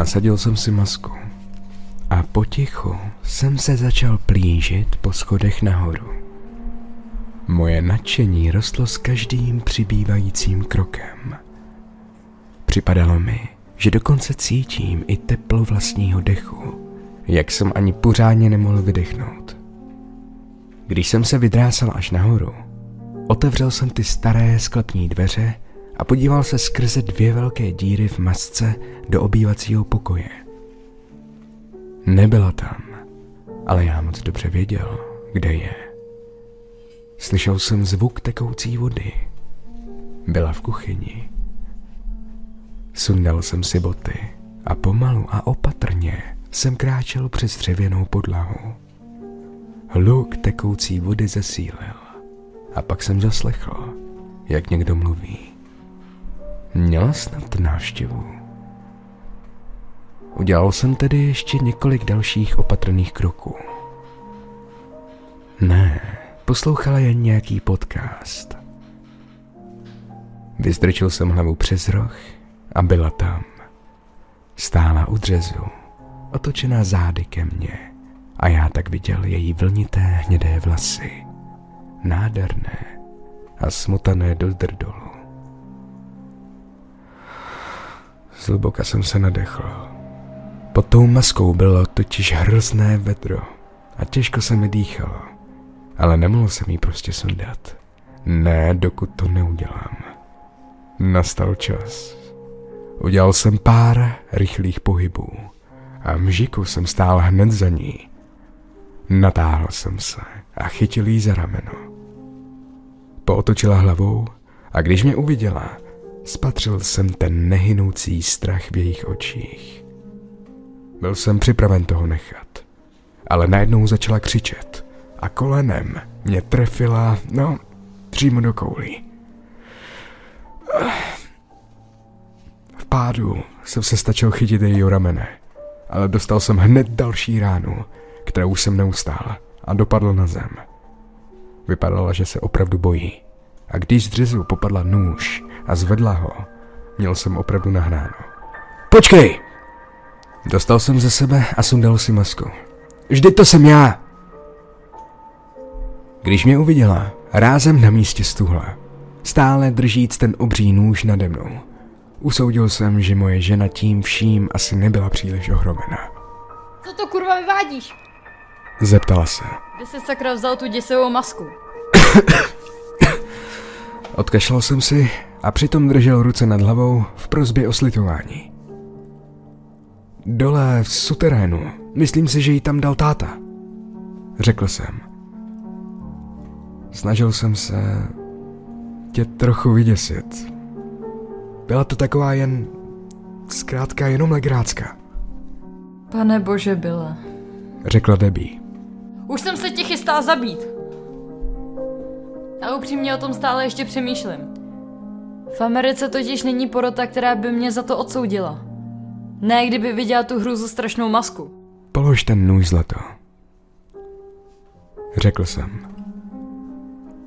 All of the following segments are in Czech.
Nasadil jsem si masku a potichu jsem se začal plížit po schodech nahoru. Moje nadšení rostlo s každým přibývajícím krokem. Připadalo mi, že dokonce cítím i teplo vlastního dechu, jak jsem ani pořádně nemohl vydechnout. Když jsem se vydrásal až nahoru, otevřel jsem ty staré sklepní dveře a podíval se skrze dvě velké díry v masce do obývacího pokoje. Nebyla tam, ale já moc dobře věděl, kde je. Slyšel jsem zvuk tekoucí vody. Byla v kuchyni. Sundal jsem si boty a pomalu a opatrně jsem kráčel přes dřevěnou podlahu. Hluk tekoucí vody zesílil a pak jsem zaslechl, jak někdo mluví. Měla snad návštěvu. Udělal jsem tedy ještě několik dalších opatrných kroků. Ne, poslouchala jen nějaký podcast. Vystrčil jsem hlavu přes roh a byla tam. Stála u dřezu, otočená zády ke mně, a já tak viděl její vlnité hnědé vlasy, nádherné a smotané do drdolu. Zhluboka jsem se nadechl. Pod tou maskou bylo totiž hrozné vedro a těžko se mi dýchalo, ale nemohl jsem jí prostě sundat. Ne, dokud to neudělám. Nastal čas. Udělal jsem pár rychlých pohybů a mžiku jsem stál hned za ní. Natáhl jsem se a chytil jí za rameno. Pootočila hlavou a když mě uviděla, spatřil jsem ten nehynoucí strach v jejich očích. Byl jsem připraven toho nechat, ale najednou začala křičet a kolenem mě trefila, přímo do koulí. V pádu jsem se stačil chytit jejího ramene, ale dostal jsem hned další ránu, kterou jsem neustál a dopadl na zem. Vypadala, že se opravdu bojí, a když z dřezu popadla nůž a zvedla ho, měl jsem opravdu nahráno. Počkej! Dostal jsem ze sebe a sundal si masku. Vždyť to jsem já! Když mě uviděla, rázem na místě stuhla, stále držíc ten obří nůž nade mnou. Usoudil jsem, že moje žena tím vším asi nebyla příliš ohromena. Co to kurva vyvádíš? Zeptala se. Kde jsi sakra vzal tu děsivou masku? Odkašlal jsem si a přitom držel ruce nad hlavou v prosbě o slitování. Dole v suterénu, myslím si, že ji tam dal táta, řekl jsem. Snažil jsem se tě trochu vyděsit. Byla to taková zkrátka jenom legrácka. Pane bože, byla, řekla Debbie. Už jsem se tě chystala zabít. A upřímně o tom stále ještě přemýšlím. V Americe totiž není porota, která by mě za to odsoudila. Ne, kdyby viděla tu hrůzu strašnou masku. Polož ten nůž, zlato, řekl jsem.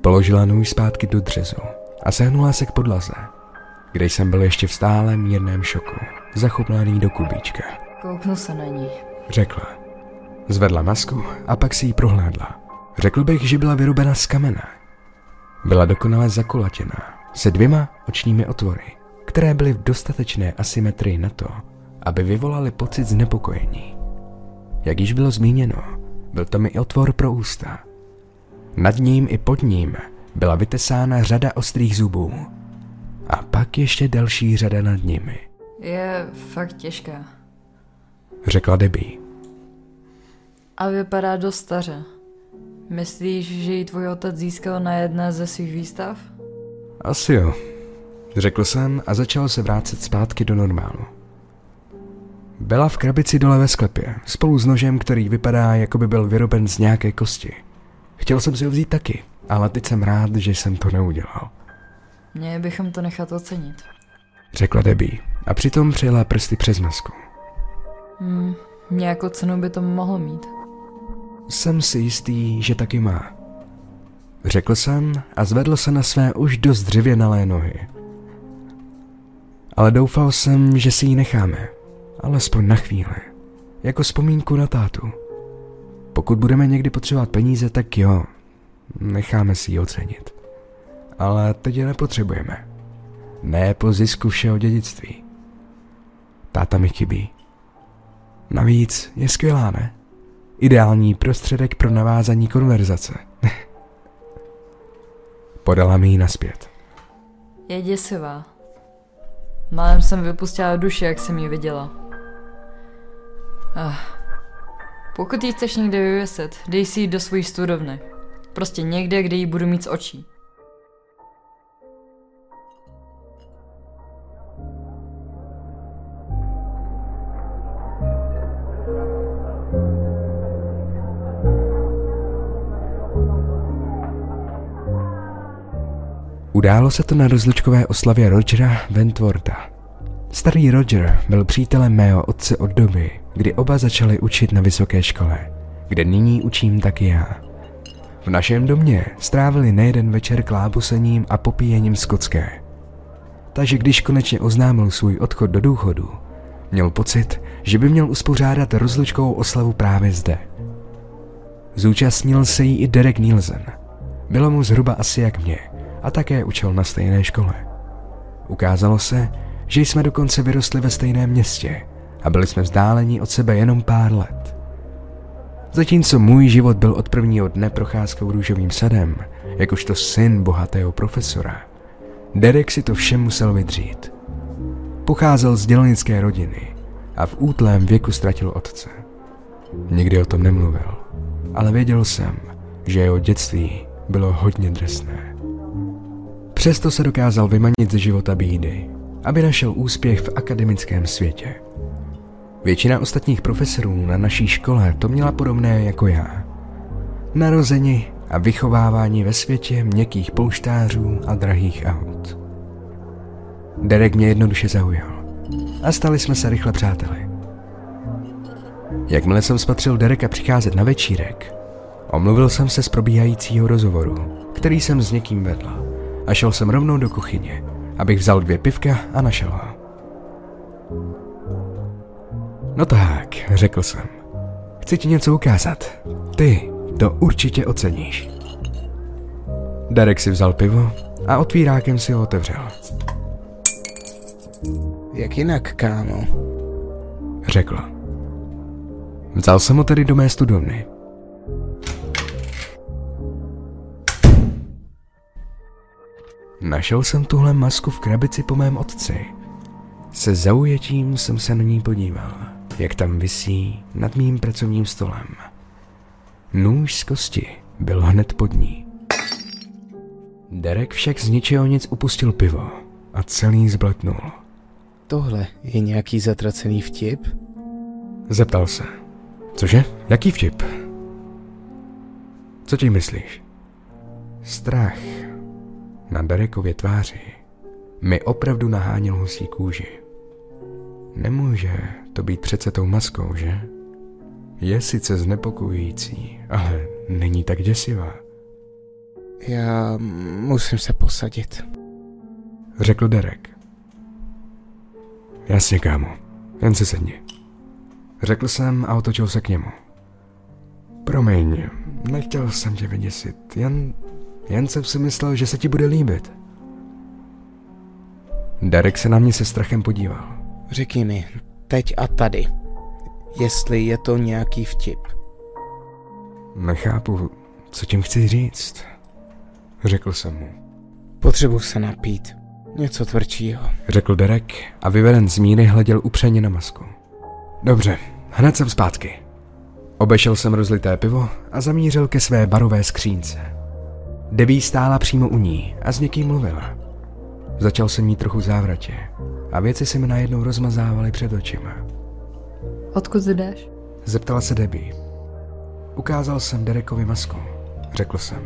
Položila nůž zpátky do dřezu a sehnula se k podlaze, kde jsem byl ještě v stálem mírném šoku, zachoplený do kubíčka. Kouknu se na ní, řekla. Zvedla masku a pak si ji prohlédla. Řekl bych, že byla vyrobena z kamene. Byla dokonale zakulatěná, se dvěma očními otvory, které byly v dostatečné asymetrii na to, aby vyvolali pocit znepokojení. Jak již bylo zmíněno, byl tam i otvor pro ústa. Nad ním i pod ním byla vytesána řada ostrých zubů a pak ještě další řada nad nimi. Je fakt těžká, řekla Debbie. A vypadá dost staře. Myslíš, že ji tvůj otec získal na jedné ze svých výstav? Asi jo, řekl jsem a začal se vrátit zpátky do normálu. Byla v krabici dole ve sklepě, spolu s nožem, který vypadá, jako by byl vyroben z nějaké kosti. Chtěl jsem si ho vzít taky, ale teď jsem rád, že jsem to neudělal. Měli bychom to nechat ocenit, řekla Debbie a přitom přijela prsty přes masku. Nějakou cenu by to mohlo mít. Jsem si jistý, že taky má, řekl jsem a zvedl se na své už dost dřevěnalé nohy. Ale doufal jsem, že si ji necháme. alespoň na chvíli, jako vzpomínku na tátu. Pokud budeme někdy potřebovat peníze, tak jo, necháme si ji ocenit. Ale teď je nepotřebujeme. Ne po zisku všeho dědictví. Táta mi chybí. Navíc je skvělá, ne? Ideální prostředek pro navázání konverzace. Podala mi ji nazpět. Je děsivá. Málem jsem vypustila duši, jak jsem ji viděla. Pokud ji chceš někde vyvěsit, dej si ji do svojí studovny. Prostě někde, kde ji budu mít z očí. Událo se to na rozlučkové oslavě Rogera Wentwortha. Starý Roger byl přítelem mého otce od doby, kdy oba začali učit na vysoké škole, kde nyní učím taky já. V našem domě strávili nejeden večer klábosením a popíjením skotské. Takže když konečně oznámil svůj odchod do důchodu, měl pocit, že by měl uspořádat rozlučkovou oslavu právě zde. Zúčastnil se jí i Derek Nielsen. Bylo mu zhruba asi jak mě a také učil na stejné škole. Ukázalo se, že jsme dokonce vyrostli ve stejném městě a byli jsme vzdáleni od sebe jenom pár let. Zatímco můj život byl od prvního dne procházkou růžovým sadem, jakožto syn bohatého profesora, Derek si to vše musel vydřít. Pocházel z dělnické rodiny a v útlém věku ztratil otce. Nikdy o tom nemluvil, ale věděl jsem, že jeho dětství bylo hodně drsné. Přesto se dokázal vymanit ze života bídy, aby našel úspěch v akademickém světě. Většina ostatních profesorů na naší škole to měla podobné jako já. Narození a vychovávání ve světě měkkých polštářů a drahých aut. Derek mě jednoduše zaujal a stali jsme se rychle přáteli. Jakmile jsem spatřil Dereka přicházet na večírek, omluvil jsem se z probíhajícího rozhovoru, který jsem s někým vedla, a šel jsem rovnou do kuchyně, abych vzal 2 pivka a našel ho. No tak, řekl jsem. Chci ti něco ukázat. Ty to určitě oceníš. Derek si vzal pivo a otvírákem si ho otevřel. Jak jinak, kámo, řekl. Vzal jsem ho tedy do mé studovny. Našel jsem tuhle masku v krabici po mém otci. Se zaujetím jsem se na ní podíval, jak tam visí nad mým pracovním stolem. Nůž z kosti byl hned pod ní. Derek však z ničeho nic upustil pivo a celý zbletnul. Tohle je nějaký zatracený vtip? Zeptal se. Cože? Jaký vtip? Co ti myslíš? Strach na Derekově tváři mi opravdu naháněl husí kůži. Nemůže to být přece tou maskou, že? Je sice znepokojující, ale není tak děsivá. Já musím se posadit, řekl Derek. Jasně, kámo, jen si sedni, řekl jsem a otočil se k němu. Promiň, nechtěl jsem tě vyděsit, jen jsem si myslel, že se ti bude líbit. Derek se na mě se strachem podíval. Řekni mi, teď a tady, jestli je to nějaký vtip. Nechápu, co tím chci říct, řekl jsem mu. Potřebuji se napít, něco tvrdšího, řekl Derek a vyveden z míry hleděl upřeně na masku. Dobře, hned jsem zpátky. Obešel jsem rozlité pivo a zamířil ke své barové skřínce. Debbie stála přímo u ní a s někým mluvila. Začal jsem mít trochu závratě a věci se mi najednou rozmazávaly před očima. Odkud jdeš? Zeptala se Debbie. Ukázal jsem Derekovi masku, řekl jsem.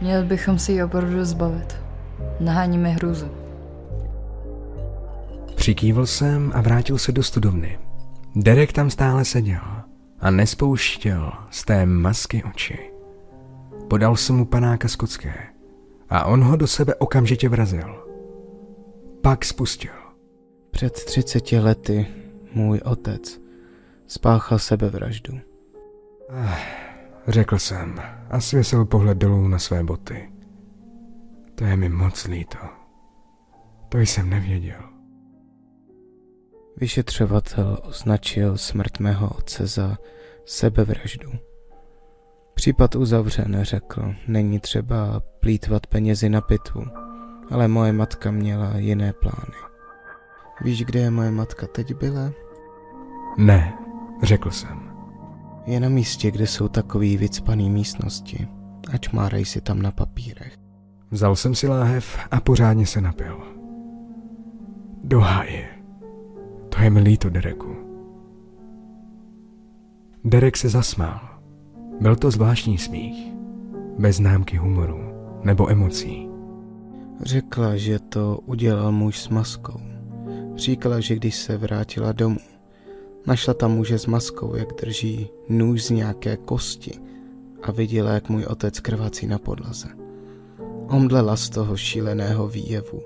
Měl bychom si ji opravdu zbavit. Naháníme hrůzu. Přikývl jsem a vrátil se do studovny. Derek tam stále seděl a nespouštěl z té masky oči. Podal jsem mu panáka skotské a on ho do sebe okamžitě vrazil. Pak spustil. Před 30 lety můj otec, spáchal sebevraždu. Řekl jsem a svěsil pohled dolů na své boty. To je mi moc líto. To jsem nevěděl. Vyšetřovatel označil smrt mého otce za sebevraždu. Případ uzavřen, řekl, není třeba plýtvat penězi na pitvu, ale moje matka měla jiné plány. Víš, kde je moje matka teď byla? Ne, řekl jsem. Je na místě, kde jsou takový vycpaný místnosti, ač márej si tam na papírech. Vzal jsem si láhev a pořádně se napil. Do háje. To je mi líto, Dereku. Derek se zasmál. Byl to zvláštní smích. Bez známky humoru nebo emocí. Řekla, že to udělal muž s maskou. Říkala, že když se vrátila domů, našla tam muže s maskou, jak drží nůž z nějaké kosti a viděla, jak můj otec krvácí na podlaze. Omdlela z toho šíleného výjevu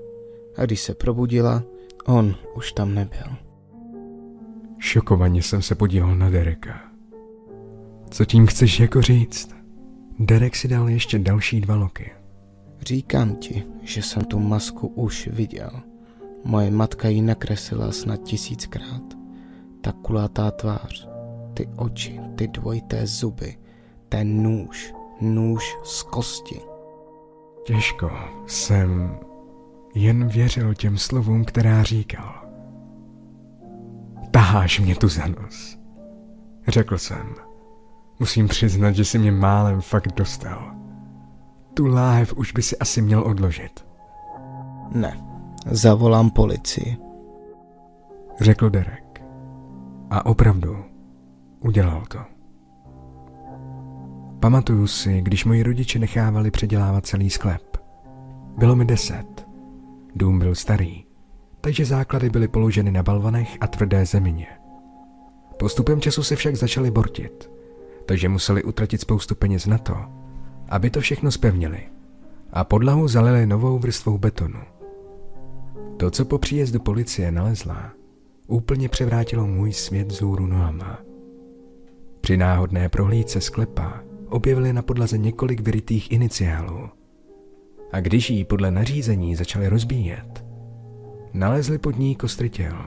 a když se probudila, on už tam nebyl. Šokovaně jsem se podíval na Dereka. Co tím chceš jako říct? Derek si dal ještě další 2 loky. Říkám ti, že jsem tu masku už viděl. Moje matka ji nakreslila snad 1000krát. Ta kulatá tvář, ty oči, ty dvojité zuby, ten nůž z kosti. Těžko jsem jen věřil těm slovům, která říkal. Taháš mě tu za nos, řekl jsem. Musím přiznat, že jsi mě málem fakt dostal. Tu láhev už by si asi měl odložit. Ne, zavolám policii, řekl Derek. A opravdu, udělal to. Pamatuju si, když moji rodiče nechávali předělávat celý sklep. Bylo mi 10. Dům byl starý, takže základy byly položeny na balvanech a tvrdé zemině. Postupem času se však začaly bortit, takže museli utratit spoustu peněz na to, aby to všechno spevnili a podlahu zalili novou vrstvou betonu. To, co po příjezdu policie nalezla, úplně převrátilo můj svět vzhůru nohama. Při náhodné prohlídce sklepa objevili na podlaze několik vyrytých iniciálů a když ji podle nařízení začali rozbíjet, nalezli pod ní kostry těl.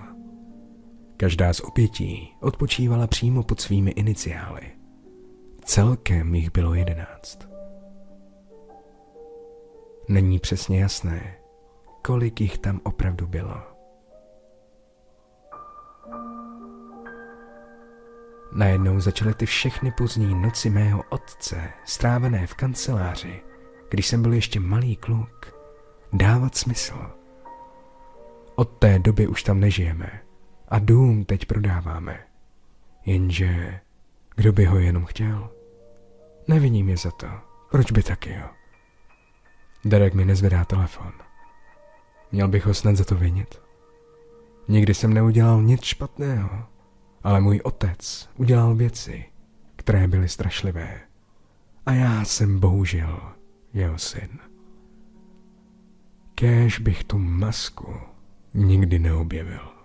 Každá z obětí odpočívala přímo pod svými iniciály. Celkem jich bylo 11. Není přesně jasné, kolik jich tam opravdu bylo. Najednou začaly ty všechny pozdní noci mého otce, strávené v kanceláři, když jsem byl ještě malý kluk, dávat smysl. Od té doby už tam nežijeme a dům teď prodáváme. Jenže kdo by ho jenom chtěl? Neviním je za to. Proč by taky jo? Derek mi nezvedá telefon. Měl bych ho snad za to vinit? Nikdy jsem neudělal nic špatného, ale můj otec udělal věci, které byly strašlivé. A já jsem bohužel jeho syn. Kéž bych tu masku nikdy neobjevil.